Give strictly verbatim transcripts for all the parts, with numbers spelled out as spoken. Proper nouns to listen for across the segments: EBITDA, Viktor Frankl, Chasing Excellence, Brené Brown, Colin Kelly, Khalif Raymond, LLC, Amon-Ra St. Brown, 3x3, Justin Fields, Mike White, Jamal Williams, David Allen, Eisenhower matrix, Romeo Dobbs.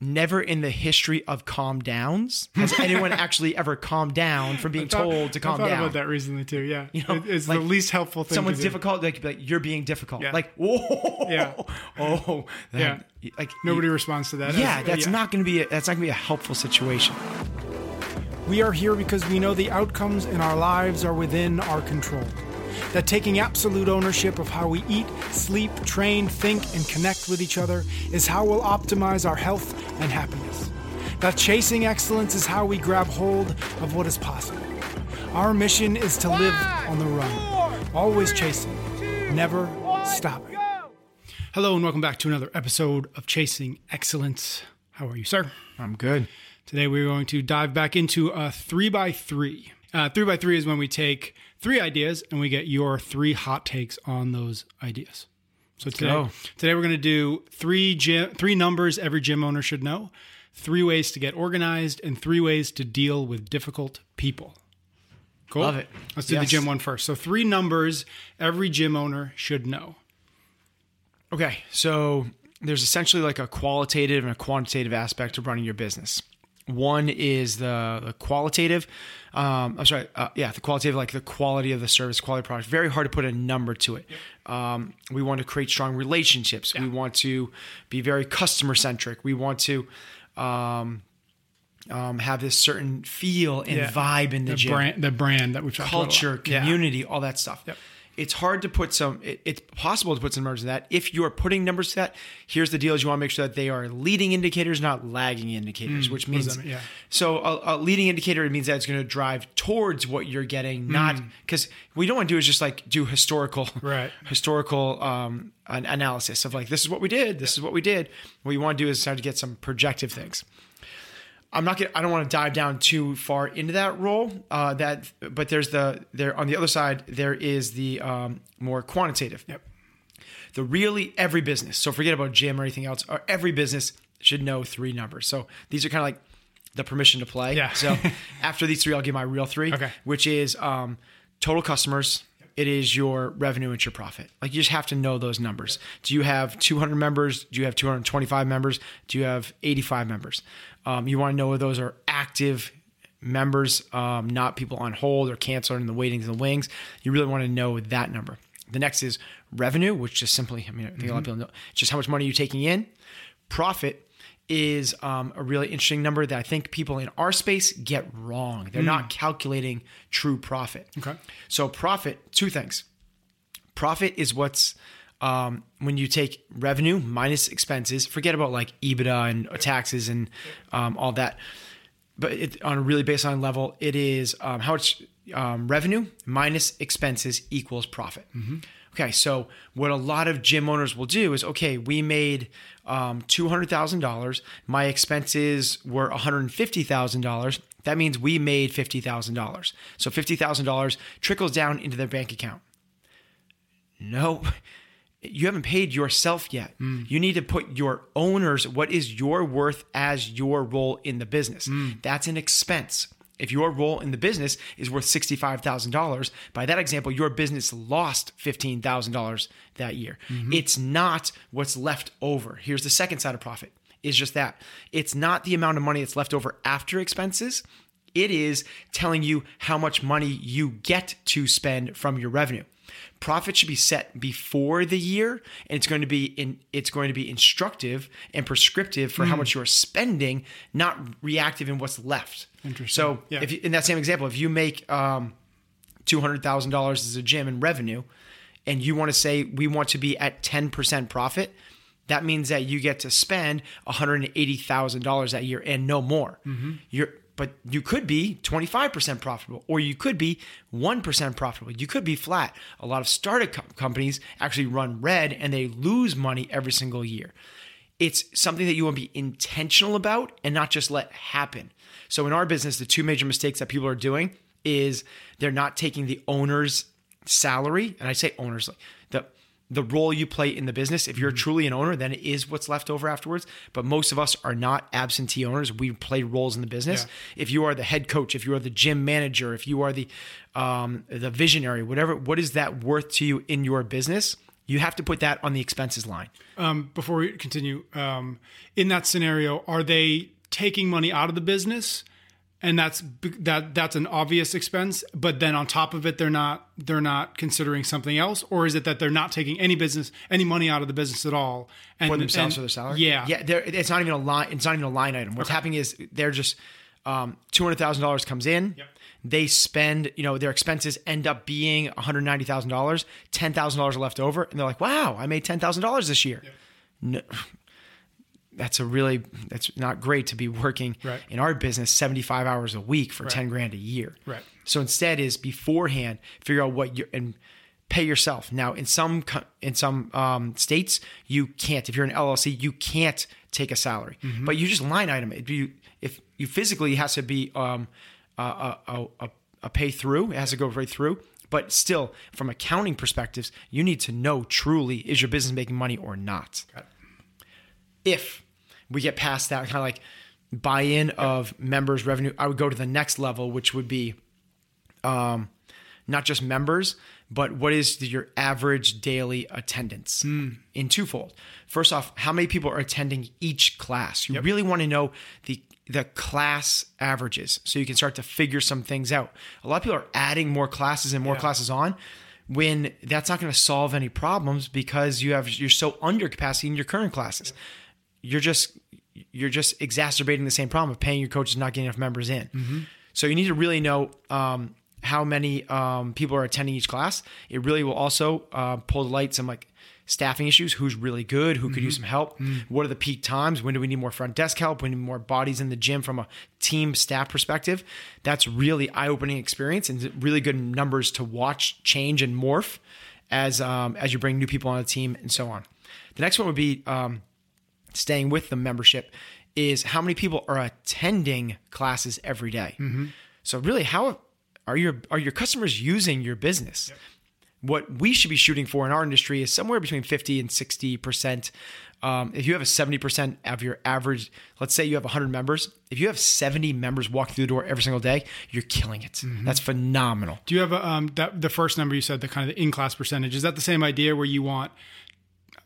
never in the history of calm downs has anyone actually ever calmed down from being thought, told to calm I thought down. About that recently too. Yeah, you know, it, it's like the least helpful thing. Someone's to do. difficult, like, like you're being difficult. Yeah. Like, oh, yeah, oh, yeah. Like nobody you, responds to that. Yeah, as, that's yeah. not going to be. A, that's not going to be a helpful situation. We are here because we know the outcomes in our lives are within our control. That taking absolute ownership of how we eat, sleep, train, think, and connect with each other is how we'll optimize our health and happiness. That chasing excellence is how we grab hold of what is possible. Our mission is to live on the run, always chasing, never stopping. Hello and welcome back to another episode of Chasing Excellence. How are you, sir? I'm good. Today we're going to dive back into a three by three. Uh, three by three is when we take three ideas and we get your three hot takes on those ideas. So today, Go. today we're going to do three gym, three numbers every gym owner should know, three ways to get organized, and three ways to deal with difficult people. Cool. Love it. Let's do yes. the gym one first. So three numbers every gym owner should know. Okay. So there's essentially like a qualitative and a quantitative aspect of running your business. One is the, the qualitative, um, I'm sorry, uh, yeah, the qualitative, like the quality of the service, quality of the product. Very hard to put a number to it. Yep. Um, we want to create strong relationships. Yeah. We want to be very customer centric. We want to um, um, have this certain feel and yeah. vibe in the, the gym. Brand, the brand that we've talked about. Culture, community, yeah. all that stuff. Yep. It's hard to put some, it, it's possible to put some numbers to that. If you are putting numbers to that, here's the deal is you want to make sure that they are leading indicators, not lagging indicators, mm, which means, mean? yeah. so a, a leading indicator, it means that it's going to drive towards what you're getting, not, because mm. we don't want to do is just like do historical, right. historical um, an analysis of like, this is what we did. This yeah. is what we did. What you want to do is start to get some projective things. I'm not gonna, I don't want to dive down too far into that role. Uh, that, but there's the there on the other side. There is the um, more quantitative. Yep. The really every business. So forget about gym or anything else. Or every business should know three numbers. So these are kind of like the permission to play. Yeah. So after these three, I'll give my real three. Okay. Which is um, total customers. It is your revenue and your profit. Like you just have to know those numbers. Do you have two hundred members? Do you have two hundred twenty-five members? Do you have eighty-five members? Um, you want to know whether those are active members, um, not people on hold or canceled in the waitings and the wings. You really want to know that number. The next is revenue, which just simply, I mean, I think mm-hmm. a lot of people know, it's just how much money you're taking in. Profit is um, a really interesting number that I think people in our space get wrong. They're mm. not calculating true profit. Okay. So profit, two things. Profit is what's um, when you take revenue minus expenses, forget about like EBITDA and taxes and um, all that. But it, on a really baseline level, it is um, how much um, revenue minus expenses equals profit. Mm-hmm. Okay, so what a lot of gym owners will do is, okay, we made um, two hundred thousand dollars. My expenses were one hundred fifty thousand dollars. That means we made fifty thousand dollars. So fifty thousand dollars trickles down into their bank account. No, you haven't paid yourself yet. Mm. You need to put your owners, what is your worth as your role in the business? Mm. That's an expense. If your role in the business is worth sixty-five thousand dollars, by that example, your business lost fifteen thousand dollars that year. Mm-hmm. It's not what's left over. Here's the second side of profit. It's just that. It's not the amount of money that's left over after expenses. It is telling you how much money you get to spend from your revenue. Profit should be set before the year, and it's going to be in, it's going to be instructive and prescriptive for mm. how much you're spending, not reactive in what's left. Interesting. So, yeah. if you, in that same example, if you make um, two hundred thousand dollars as a gym in revenue, and you want to say we want to be at ten percent profit, that means that you get to spend one hundred eighty thousand dollars that year and no more. Mm-hmm. You're But you could be twenty-five percent profitable, or you could be one percent profitable. You could be flat. A lot of startup co- companies actually run red and they lose money every single year. It's something that you want to be intentional about and not just let happen. So in our business, the two major mistakes that people are doing is they're not taking the owner's salary. And I say owner's, the the role you play in the business. If you're truly an owner, then it is what's left over afterwards. But most of us are not absentee owners. We play roles in the business. Yeah. If you are the head coach, if you are the gym manager, if you are the um, the visionary, whatever, what is that worth to you in your business? you have to put that on the expenses line. Um, before we continue, um, in that scenario, are they taking money out of the business? And that's that. That's an obvious expense. But then on top of it, they're not they're not considering something else, or is it that they're not taking any business any money out of the business at all and, for themselves and, or their salary? Yeah, yeah. It's not even a line. It's not even a line item. What's okay. happening is they're just um, two hundred thousand dollars comes in. Yep. They spend, you know, their expenses end up being one hundred ninety thousand dollars. Ten thousand dollars left over, and they're like, "Wow, I made ten thousand dollars this year." Yep. No. That's a really, that's not great to be working right. in our business seventy-five hours a week for right. ten grand a year. Right. So instead is beforehand, figure out what you and pay yourself. Now in some, in some um, states you can't, if you're an L L C, you can't take a salary, mm-hmm. but you just line item it. If you, if you physically has to be um, a, a, a, a pay through, it has to go right through. But still from accounting perspectives, you need to know truly, is your business making money or not? Okay. If we get past that kind of like buy-in of members revenue, I would go to the next level, which would be um, not just members, but what is the, your average daily attendance mm. in twofold. First off, how many people are attending each class? You yep. really want to know the the class averages so you can start to figure some things out. A lot of people are adding more classes and more yeah. classes on when that's not going to solve any problems because you have, you're so under capacity in your current classes. Yep. You're just you're just exacerbating the same problem of paying your coaches and not getting enough members in. Mm-hmm. So you need to really know um, how many um, people are attending each class. It really will also uh, pull to light some like staffing issues. Who's really good? Who could mm-hmm. use some help? Mm-hmm. What are the peak times? When do we need more front desk help? When do we need more bodies in the gym from a team staff perspective? That's really eye-opening experience and really good numbers to watch change and morph as um, as you bring new people on the team and so on. The next one would be... Um, staying with the membership is how many people are attending classes every day. Mm-hmm. So really, how are your are your customers using your business? Yep. What we should be shooting for in our industry is somewhere between fifty and sixty percent. Um, if you have a seventy percent of your average, let's say you have one hundred members. If you have seventy members walk through the door every single day, you're killing it. Mm-hmm. That's phenomenal. Do you have a, um, that, the first number you said, the kind of the in-class percentage, is that the same idea where you want,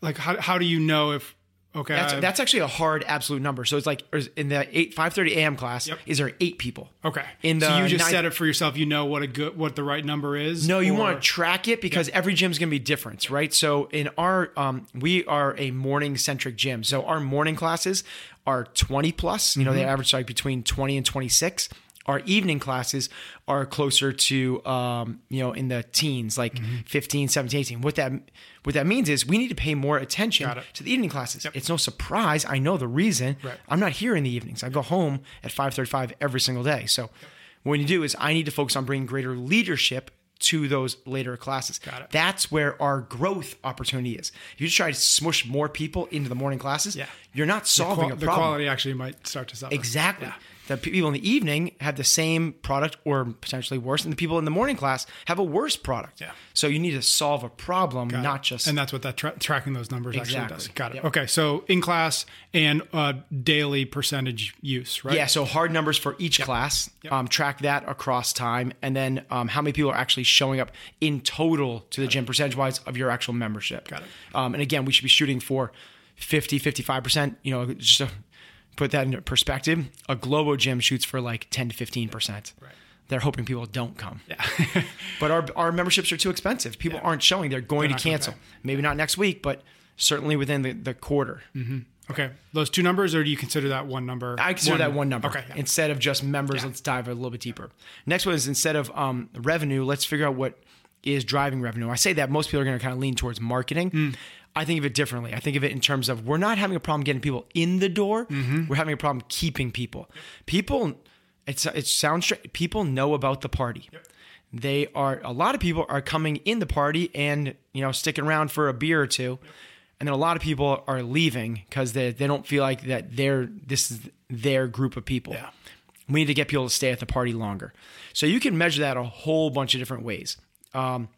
like how how do you know if, okay. That's, that's actually a hard absolute number. So it's like in the eight five thirty a m class, yep. is there eight people? Okay. In the so you just nine, set it for yourself. You know what a good what the right number is. No, you or, want to track it because yep. every gym's going to be different, right? So in our um, we are a morning centric gym, so our morning classes are twenty plus. You know, mm-hmm. they average like between twenty and twenty six. Our evening classes are closer to, um, you know, in the teens, like mm-hmm. fifteen, seventeen, eighteen. What that, what that means is we need to pay more attention to the evening classes. Yep. It's no surprise. I know the reason. Right. I'm not here in the evenings. I go home at five thirty-five every single day. So yep. what you do is I need to focus on bringing greater leadership to those later classes. Got it. That's where our growth opportunity is. If you just try to smush more people into the morning classes, yeah. you're not solving the qual- a problem. The quality actually might start to suffer. Exactly. Yeah. The people in the evening have the same product or potentially worse, and the people in the morning class have a worse product. Yeah. So you need to solve a problem, Got not it. Just... And that's what that tra- tracking those numbers exactly. actually does. Got it. Yep. Okay, so in class and uh, daily percentage use, right? Yeah, so hard numbers for each yep. class. Yep. Um, track that across time, and then um, how many people are actually showing up in total to the Got gym, it. Percentage-wise, of your actual membership. Got it. Um, and again, we should be shooting for fifty, fifty-five percent, you know, just... A, put that into perspective, a Globo gym shoots for like ten to fifteen percent. Right. They're hoping people don't come. Yeah. But our our memberships are too expensive. People yeah. aren't showing. They're going They're to cancel. Maybe yeah. not next week, but certainly within the, the quarter. Mm-hmm. Okay. Those two numbers, or do you consider that one number? I consider one, that one number. Okay. Yeah. Instead of just members, yeah. let's dive a little bit deeper. Next one is instead of um, revenue, let's figure out what is driving revenue. I say that most people are going to kind of lean towards marketing. Mm. I think of it differently. I think of it in terms of we're not having a problem getting people in the door. Mm-hmm. We're having a problem keeping people. Yep. People, it's, it sounds strange. People know about the party. Yep. They are, a lot of people are coming in the party and, you know, sticking around for a beer or two. Yep. And then a lot of people are leaving because they, they don't feel like that they're, this is their group of people. Yeah. We need to get people to stay at the party longer. So you can measure that a whole bunch of different ways. Um,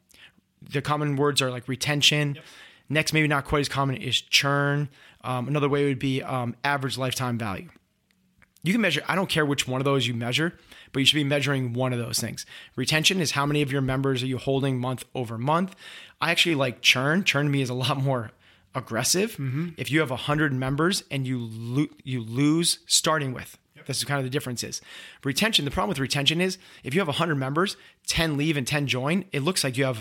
the common words are like retention. Yep. Next, maybe not quite as common, is churn. Um, another way would be um, average lifetime value. You can measure, I don't care which one of those you measure, but you should be measuring one of those things. Retention is how many of your members are you holding month over month. I actually like churn. Churn to me is a lot more aggressive. Mm-hmm. If you have one hundred members and you, lo- you lose starting with, yep. This is kind of the difference is. Retention, the problem with retention is if you have one hundred members, ten leave and ten join, it looks like you have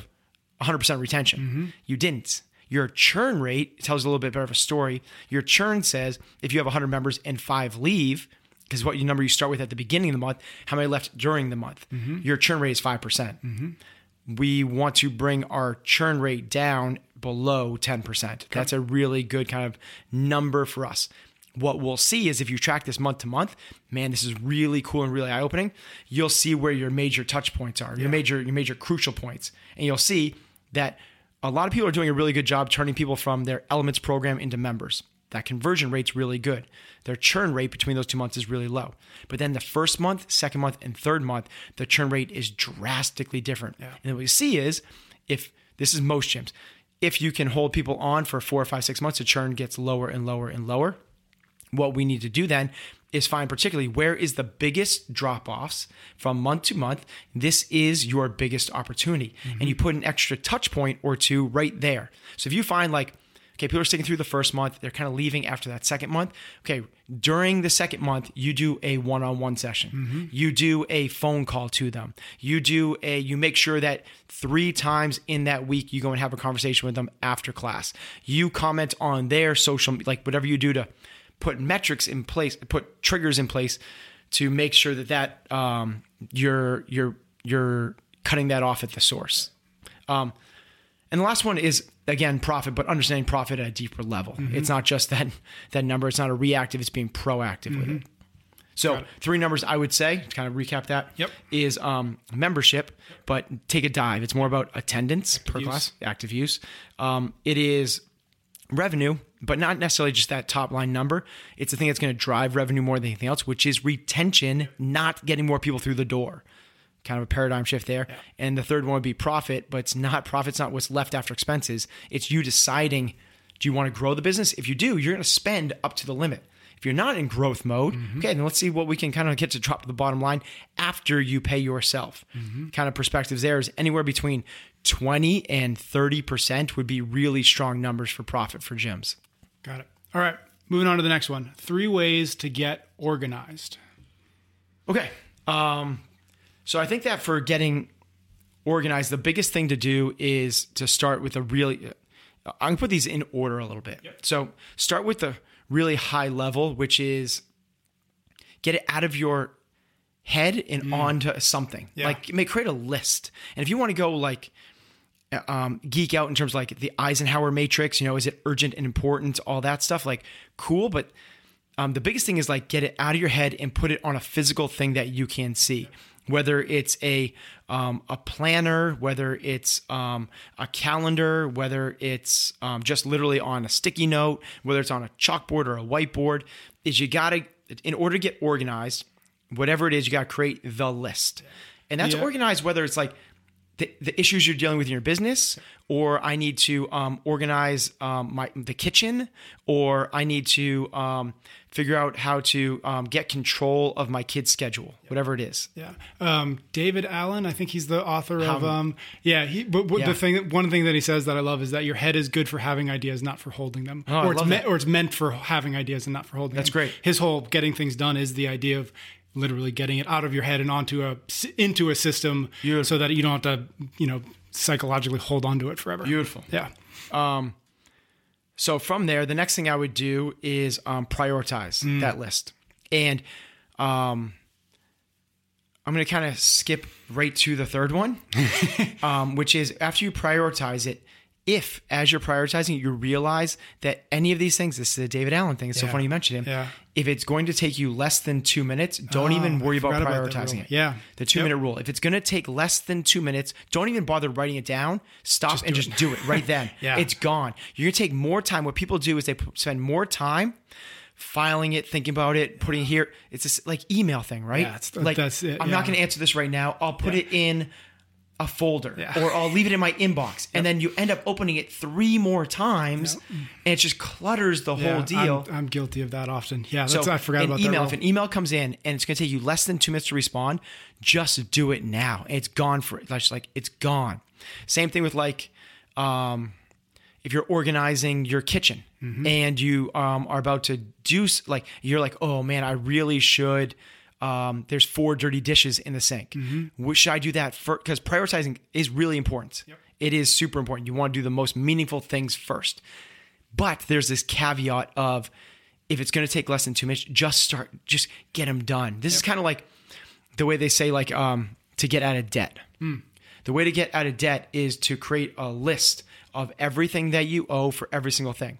one hundred percent retention. Mm-hmm. You didn't. Your churn rate tells a little bit better of a story. Your churn says if you have one hundred members and five leave, because what number you start with at the beginning of the month, how many left during the month? Mm-hmm. Your churn rate is five percent. Mm-hmm. We want to bring our churn rate down below ten percent. Okay. That's a really good kind of number for us. What we'll see is if you track this month to month, man, this is really cool and really eye-opening. You'll see where your major touch points are, your yeah. major, your major crucial points. And you'll see that a lot of people are doing a really good job turning people from their Elements program into members. That conversion rate's really good. Their churn rate between those two months is really low. But then the first month, second month, and third month, the churn rate is drastically different. Yeah. And what we see is, if this is most gyms, if you can hold people on for four or five, six months, the churn gets lower and lower and lower. What we need to do then is find particularly where is the biggest drop-offs from month to month. This is your biggest opportunity. Mm-hmm. And you put an extra touch point or two right there. So if you find like, okay, people are sticking through the first month. They're kind of leaving after that second month. Okay, during the second month, you do a one-on-one session. Mm-hmm. You do a phone call to them. You do a, you make sure that three times in that week, you go and have a conversation with them after class. You comment on their social, like whatever you do to put metrics in place, put triggers in place to make sure that that um, you're you're you're cutting that off at the source. Um, and the last one is, again, profit, but understanding profit at a deeper level. Mm-hmm. It's not just that that number. It's not a reactive. It's being proactive mm-hmm. with it. So it. Three numbers I would say, to kind of recap that, yep. is um, membership, but take a dive. It's more about attendance active per use. Class, active use. Um, it is revenue, but not necessarily just that top line number. It's the thing that's going to drive revenue more than anything else, which is retention, not getting more people through the door. Kind of a paradigm shift there. Yeah. And the third one would be profit, but it's not profit's not what's left after expenses. It's you deciding, do you want to grow the business? If you do, you're going to spend up to the limit. If you're not in growth mode, mm-hmm. okay, then let's see what we can kind of get to drop to the bottom line after you pay yourself. Mm-hmm. Kind of perspectives there is anywhere between twenty and thirty percent would be really strong numbers for profit for gyms. Got it. All right, moving on to the next one. Three ways to get organized. Okay. Um, So I think that for getting organized, the biggest thing to do is to start with a really, I'm going to put these in order a little bit. Yep. So start with the really high level, which is get it out of your head and mm. onto something. Yeah. Like you may create a list. And if you want to go like um, geek out in terms of like the Eisenhower matrix, you know, is it urgent and important, all that stuff, like cool. But um, the biggest thing is like get it out of your head and put it on a physical thing that you can see. Yep. Whether it's a um, a planner, whether it's um, a calendar, whether it's um, just literally on a sticky note, whether it's on a chalkboard or a whiteboard, is you got to, in order to get organized, whatever it is, you got to create the list. And that's yeah. organized, whether it's like the, the issues you're dealing with in your business, or I need to um, organize um, my the kitchen, or I need to um, figure out how to um, get control of my kid's schedule, yeah. whatever it is. Yeah, um, David Allen, I think he's the author how, of. Um, yeah, he. But, but yeah. the thing, that, one thing that he says that I love is that your head is good for having ideas, not for holding them, oh, or it's me- or it's meant for having ideas and not for holding. That's them. That's great. His whole getting things done is the idea of literally getting it out of your head and onto a into a system, beautiful. So that you don't have to, you know, psychologically hold on to it forever. Beautiful. Yeah. Um, so from there, the next thing I would do is um, prioritize mm. that list. And um, I'm going to kind of skip right to the third one, um, which is after you prioritize it, if as you're prioritizing it, you realize that any of these things, this is a David Allen thing. It's yeah. so funny you mentioned him. Yeah. If it's going to take you less than two minutes, don't oh, even worry about prioritizing about it. Yeah. The two yep. minute rule. If it's going to take less than two minutes, don't even bother writing it down. Stop just and do just it. do it right then. yeah. It's gone. You're going to take more time. What people do is they spend more time filing it, thinking about it, putting it here. It's this like email thing, right? Yeah, it's, like, that's it. I'm yeah. not going to answer this right now. I'll put yeah. it in a folder yeah. or I'll leave it in my inbox. Yep. And then you end up opening it three more times yep. and it just clutters the yeah, whole deal. I'm, I'm guilty of that often. Yeah. That's, so I forgot about email, that. If an email comes in and it's going to take you less than two minutes to respond, just do it now. It's gone for it. That's like, it's gone. Same thing with like, um, if you're organizing your kitchen mm-hmm. and you, um, are about to do like, you're like, oh man, I really should, Um, there's four dirty dishes in the sink. Mm-hmm. Should I do that first? Because prioritizing is really important. Yep. It is super important. You want to do the most meaningful things first. But there's this caveat of if it's going to take less than two minutes, just start, just get them done. This yep. is kind of like the way they say like um, to get out of debt. Mm. The way to get out of debt is to create a list of everything that you owe for every single thing.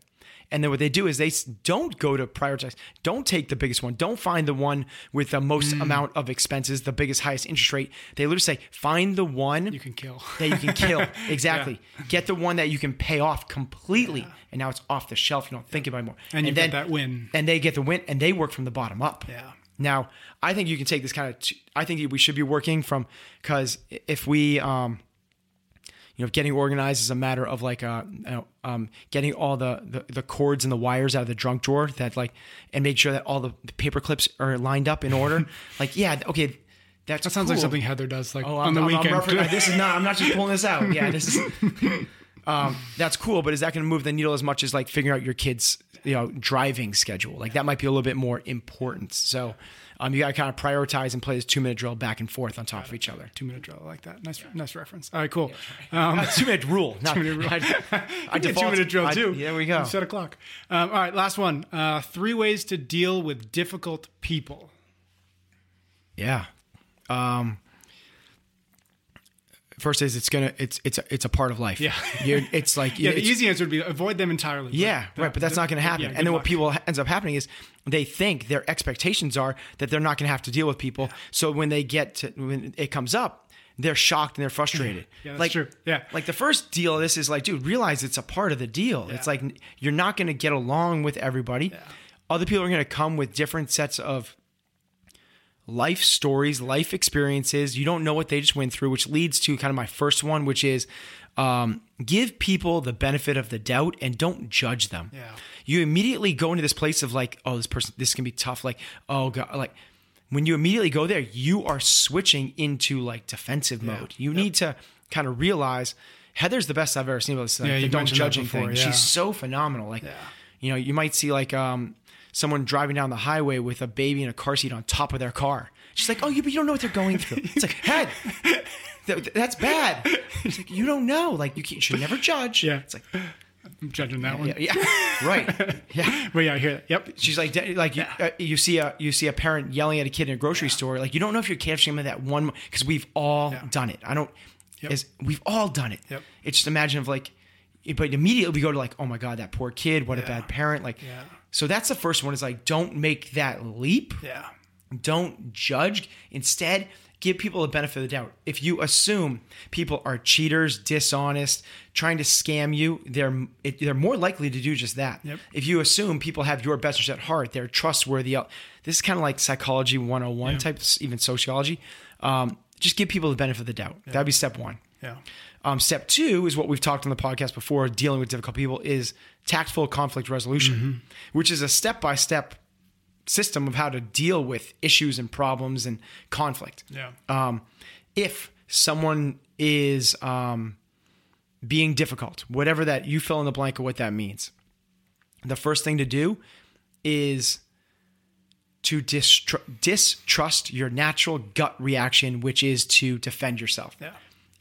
And then what they do is they don't go to prioritize. Don't take the biggest one. Don't find the one with the most mm. amount of expenses, the biggest, highest interest rate. They literally say, find the one you can kill. that you can kill. Exactly. Yeah. Get the one that you can pay off completely. Yeah. And now it's off the shelf. You don't think about it anymore. And, and you get that win. And they get the win and they work from the bottom up. Yeah. Now, I think you can take this kind of, t- I think we should be working from, because if we, um, you know, getting organized is a matter of like, uh, you know, um, getting all the, the, the cords and the wires out of the junk drawer that like, and make sure that all the paper clips are lined up in order. Like, yeah, okay. That's that sounds cool. Like something Heather does like oh, on I'm, the I'm, weekend. I'm refer- this is not, I'm not just pulling this out. Yeah, this is, um, that's cool. But is that going to move the needle as much as like figuring out your kids, you know, driving schedule? Like that might be a little bit more important. So, Um, you got to kind of prioritize and play this two-minute drill back and forth on top of each other. Two-minute drill, I like that. Nice, yeah. nice reference. All right, cool. Yeah, um, two-minute rule. Not, two-minute rule. I, I default, two-minute drill I, too. There we go. Set a clock. Um, all right, last one. Uh, three ways to deal with difficult people. Yeah. Um, first is it's gonna it's it's a, it's a part of life. Yeah. You're, it's like yeah. It's, the easy answer would be avoid them entirely. Yeah. But, right. But that's the, not going to happen. Yeah, and then luck. What people ends up happening is, they think their expectations are that they're not going to have to deal with people. Yeah. So when they get to, when it comes up, they're shocked and they're frustrated. Yeah, that's like, true. Yeah. Like the first deal of this is like, dude, realize it's a part of the deal. Yeah. It's like, you're not going to get along with everybody. Yeah. Other people are going to come with different sets of life stories, life experiences. You don't know what they just went through, which leads to kind of my first one, which is, Um, give people the benefit of the doubt and don't judge them. Yeah. You immediately go into this place of like, oh, this person, this can be tough. Like, oh God, like when you immediately go there, you are switching into like defensive yeah. mode. You yep. need to kind of realize Heather's the best I've ever seen about this. Like, yeah, you don't judging before, thing. Yeah. She's so phenomenal. Like, yeah. you know, you might see like, um, someone driving down the highway with a baby in a car seat on top of their car. She's like, oh, you, but you don't know what they're going through. It's like, head. That, that's bad. It's like, you don't know. Like you, can't, you should never judge. Yeah. It's like I'm judging that yeah, one. Yeah, yeah. Right. Yeah. But yeah, I hear that. Yep. She's like, like you, yeah. uh, you see a you see a parent yelling at a kid in a grocery yeah. store. Like you don't know if you're catching them at that one because we've all yeah. done it. I don't. Yep. As, we've all done it. Yep. It's just imagine of like, but immediately we go to like, oh my God, that poor kid. What yeah. a bad parent. Like, yeah. so that's the first one. Is like, don't make that leap. Yeah. Don't judge. Instead, give people the benefit of the doubt. If you assume people are cheaters, dishonest, trying to scam you, they're they're more likely to do just that. Yep. If you assume people have your best interest at heart, they're trustworthy. This is kind of like psychology one oh one yeah. type, even sociology. Um, just give people the benefit of the doubt. Yeah. That'd be step one. Yeah. Um, step two is what we've talked on the podcast before, dealing with difficult people, is tactful conflict resolution, mm-hmm. which is a step-by-step system of how to deal with issues and problems and conflict. Yeah. Um, if someone is um, being difficult, whatever that, you fill in the blank of what that means. The first thing to do is to distru- distrust your natural gut reaction, which is to defend yourself. Yeah.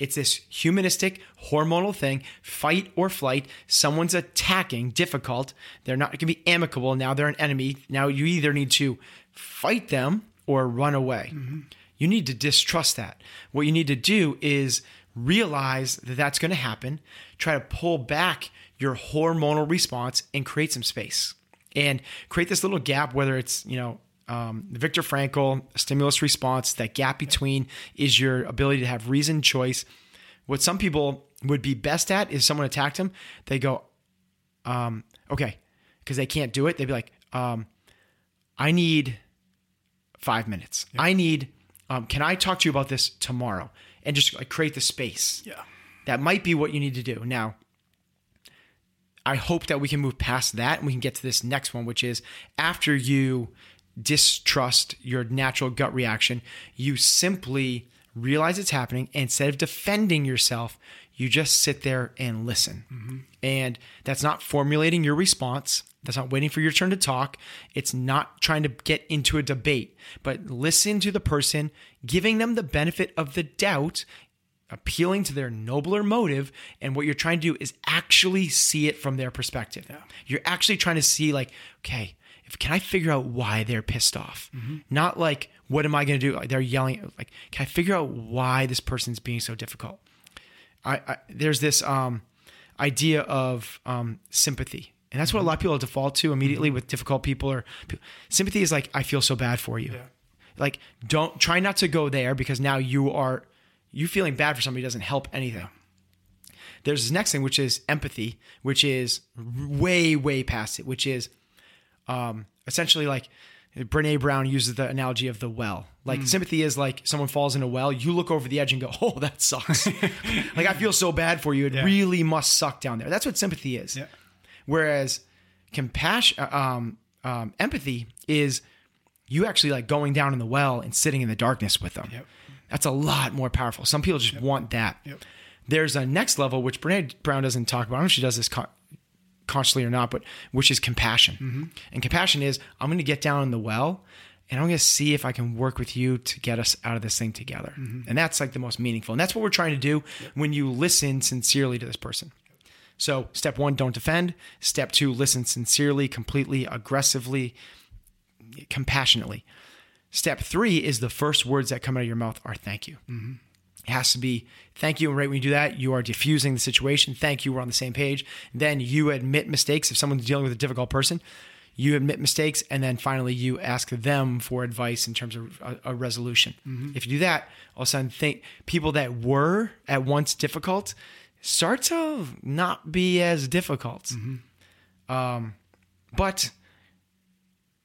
It's this humanistic, hormonal thing, fight or flight. Someone's attacking, difficult. They're not going to be amicable. Now they're an enemy. Now you either need to fight them or run away. Mm-hmm. You need to distrust that. What you need to do is realize that that's going to happen. Try to pull back your hormonal response and create some space. And create this little gap, whether it's, you know, Um, Viktor Frankl, stimulus response, that gap between is your ability to have reasoned choice. What some people would be best at is someone attacked them. They go, um, okay, because they can't do it. They'd be like, um, I need five minutes. Yep. I need Um, can I talk to you about this tomorrow? And just like create the space. Yeah. That might be what you need to do. Now, I hope that we can move past that and we can get to this next one, which is after you distrust your natural gut reaction, you simply realize it's happening. Instead of defending yourself, you just sit there and listen. Mm-hmm. And that's not formulating your response. That's not waiting for your turn to talk. It's not trying to get into a debate, but listen to the person, giving them the benefit of the doubt, appealing to their nobler motive. And what you're trying to do is actually see it from their perspective. Yeah. You're actually trying to see like, okay, if, can I figure out why they're pissed off? Mm-hmm. Not like, what am I going to do? Like, they're yelling. Like, can I figure out why this person's being so difficult? I, I There's this um, idea of um, sympathy. And that's mm-hmm. what a lot of people default to immediately mm-hmm. with difficult people. Or sympathy is like, I feel so bad for you. Yeah. Like, don't try not to go there because now you are... you feeling bad for somebody doesn't help anything. There's this next thing, which is empathy, which is way, way past it, which is um, essentially like Brené Brown uses the analogy of the well. Like mm. sympathy is like someone falls in a well, you look over the edge and go, oh, that sucks. Like, I feel so bad for you. It yeah. really must suck down there. That's what sympathy is. Yeah. Whereas compassion, um, um, empathy is you actually like going down in the well and sitting in the darkness with them. Yep. That's a lot more powerful. Some people just yep. want that. Yep. There's a next level, which Brené Brown doesn't talk about. I don't know if she does this con- consciously or not, but which is compassion. Mm-hmm. And compassion is, I'm going to get down in the well and I'm going to see if I can work with you to get us out of this thing together. Mm-hmm. And that's like the most meaningful. And that's what we're trying to do yep. when you listen sincerely to this person. Yep. So step one, don't defend. Step two, listen sincerely, completely, aggressively, compassionately. Step three is the first words that come out of your mouth are thank you. Mm-hmm. It has to be thank you. And right when you do that, you are diffusing the situation. Thank you. We're on the same page. Then you admit mistakes. If someone's dealing with a difficult person, you admit mistakes. And then finally, you ask them for advice in terms of a, a resolution. Mm-hmm. If you do that, all of a sudden, think people that were at once difficult start to not be as difficult. Mm-hmm. Um, but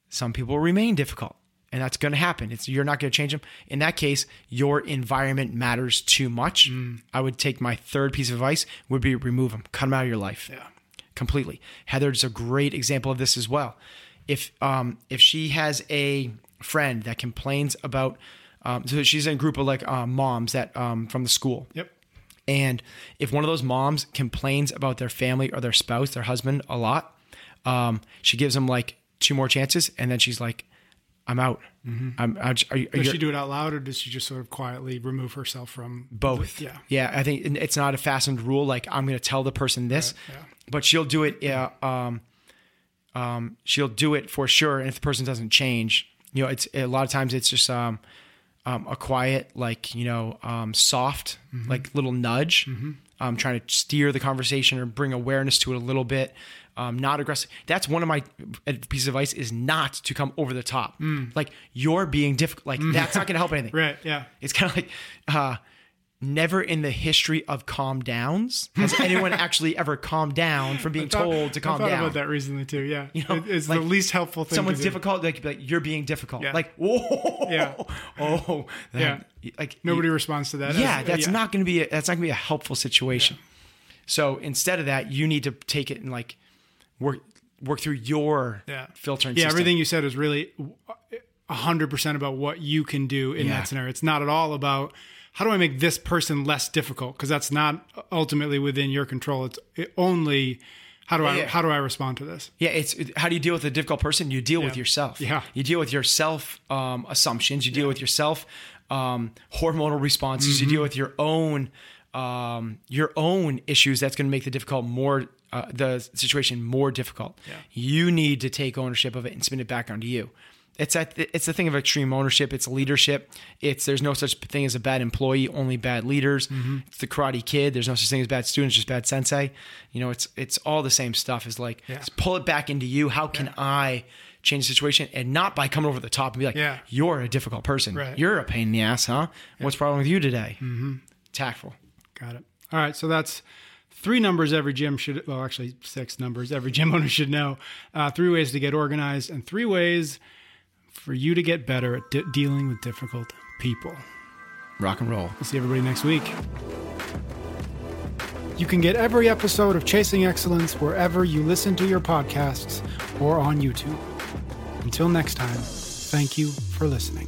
some people remain difficult. And that's going to happen. It's, you're not going to change them. In that case, your environment matters too much. Mm. I would take my third piece of advice would be remove them. Cut them out of your life. Yeah. Completely. Heather's a great example of this as well. If um, if she has a friend that complains about, um, so she's in a group of like uh, moms that um, from the school. Yep. And if one of those moms complains about their family or their spouse, their husband a lot, um, she gives them like two more chances. And then she's like, I'm out. Mm-hmm. I'm, I'm, are you, are does she do it out loud or does she just sort of quietly remove herself from both? The, yeah. Yeah. I think it's not a fastened rule. Like I'm going to tell the person this, yeah, yeah. but she'll do it. Yeah. Um, um, she'll do it for sure. And if the person doesn't change, you know, it's a lot of times it's just, um, um, a quiet, like, you know, um, soft, mm-hmm. like little nudge, mm-hmm. um, trying to steer the conversation or bring awareness to it a little bit. Um, not aggressive. That's one of my pieces of advice is not to come over the top. Mm. Like you're being difficult. Like mm. that's not going to help anything. Right. Yeah. It's kind of like, uh, never in the history of calm downs has anyone actually ever calmed down from being thought, told to calm down. I thought down. about that recently too. Yeah. You know, it's like the least helpful thing. Someone's to do. difficult. Like, like you're being difficult. Yeah. Like, whoa. Yeah. Oh, that, yeah. Like nobody you, responds to that. Yeah. As, that's yeah. not going to be, a, that's not gonna be a helpful situation. Yeah. So instead of that, you need to take it and like, work work through your yeah. filtering yeah, system. Yeah, everything you said is really one hundred percent about what you can do in yeah. that scenario. It's not at all about, how do I make this person less difficult? Because that's not ultimately within your control. It's only, how do yeah, I yeah. how do I respond to this? Yeah, it's how do you deal with a difficult person? You deal yeah. with yourself. Yeah. You deal with your self um, assumptions. You deal yeah. with your self um, hormonal responses. Mm-hmm. You deal with your own um, your own issues. That's going to make the difficult more Uh, the situation more difficult. Yeah. You need to take ownership of it and spin it back onto you. It's a, it's the thing of extreme ownership. It's leadership. It's there's no such thing as a bad employee, only bad leaders. Mm-hmm. It's the Karate Kid. There's no such thing as bad students, just bad sensei. You know, it's it's all the same stuff. It's like yeah. just pull it back into you. How can yeah. I change the situation and not by coming over the top and be like, yeah. you're a difficult person. Right. You're a pain in the ass, huh? Yeah. What's the problem with you today? Mm-hmm. Tactful. Got it. All right. So that's Three numbers every gym should, well, actually six numbers every gym owner should know. Uh, three ways to get organized and three ways for you to get better at de- dealing with difficult people. Rock and roll. We'll see everybody next week. You can get every episode of Chasing Excellence wherever you listen to your podcasts or on YouTube. Until next time, thank you for listening.